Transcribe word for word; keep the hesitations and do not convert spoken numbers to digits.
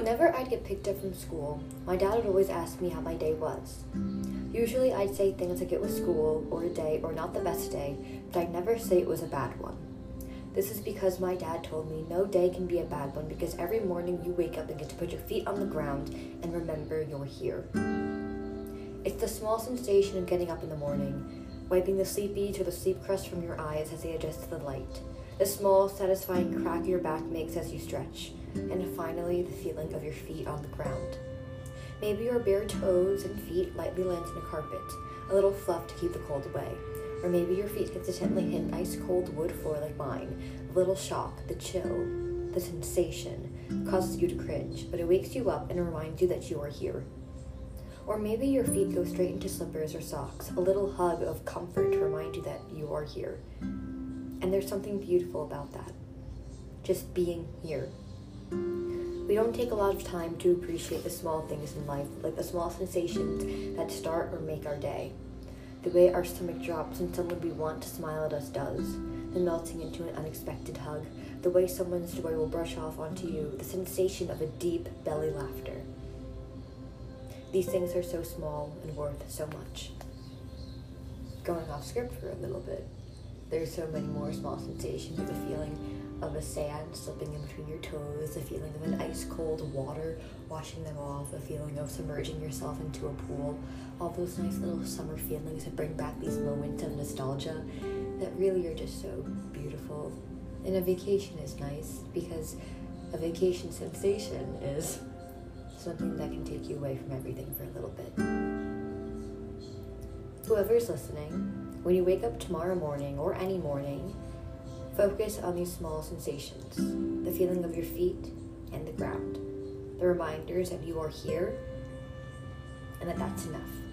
Whenever I'd get picked up from school, my dad would always ask me how my day was. Usually I'd say things like it was school, or a day, or not the best day, but I'd never say it was a bad one. This is because my dad told me no day can be a bad one because every morning you wake up and get to put your feet on the ground and remember you're here. It's the small sensation of getting up in the morning, wiping the sleepy to the sleep crust from your eyes as they adjust to the light, the small, satisfying crack your back makes as you stretch, and finally the feeling of your feet on the ground. Maybe your bare toes and feet lightly land in a carpet, a little fluff to keep the cold away. Or maybe your feet hesitantly hit ice-cold wood floor like mine. A little shock, the chill, the sensation, causes you to cringe, but it wakes you up and reminds you that you are here. Or maybe your feet go straight into slippers or socks, a little hug of comfort to remind you that you are here. And there's something beautiful about that. Just being here. We don't take a lot of time to appreciate the small things in life, like the small sensations that start or make our day. The way our stomach drops when someone we want to smile at us does, the melting into an unexpected hug, the way someone's joy will brush off onto you, the sensation of a deep belly laughter. These things are so small and worth so much. Going off script for a little bit, there's so many more small sensations of the feeling of a sand slipping in between your toes, the feeling of an ice-cold water washing them off, the feeling of submerging yourself into a pool, all those nice little summer feelings that bring back these moments of nostalgia that really are just so beautiful. And a vacation is nice because a vacation sensation is something that can take you away from everything for a little bit. Whoever's listening, when you wake up tomorrow morning or any morning, focus on these small sensations, the feeling of your feet and the ground, the reminders that you are here and that that's enough.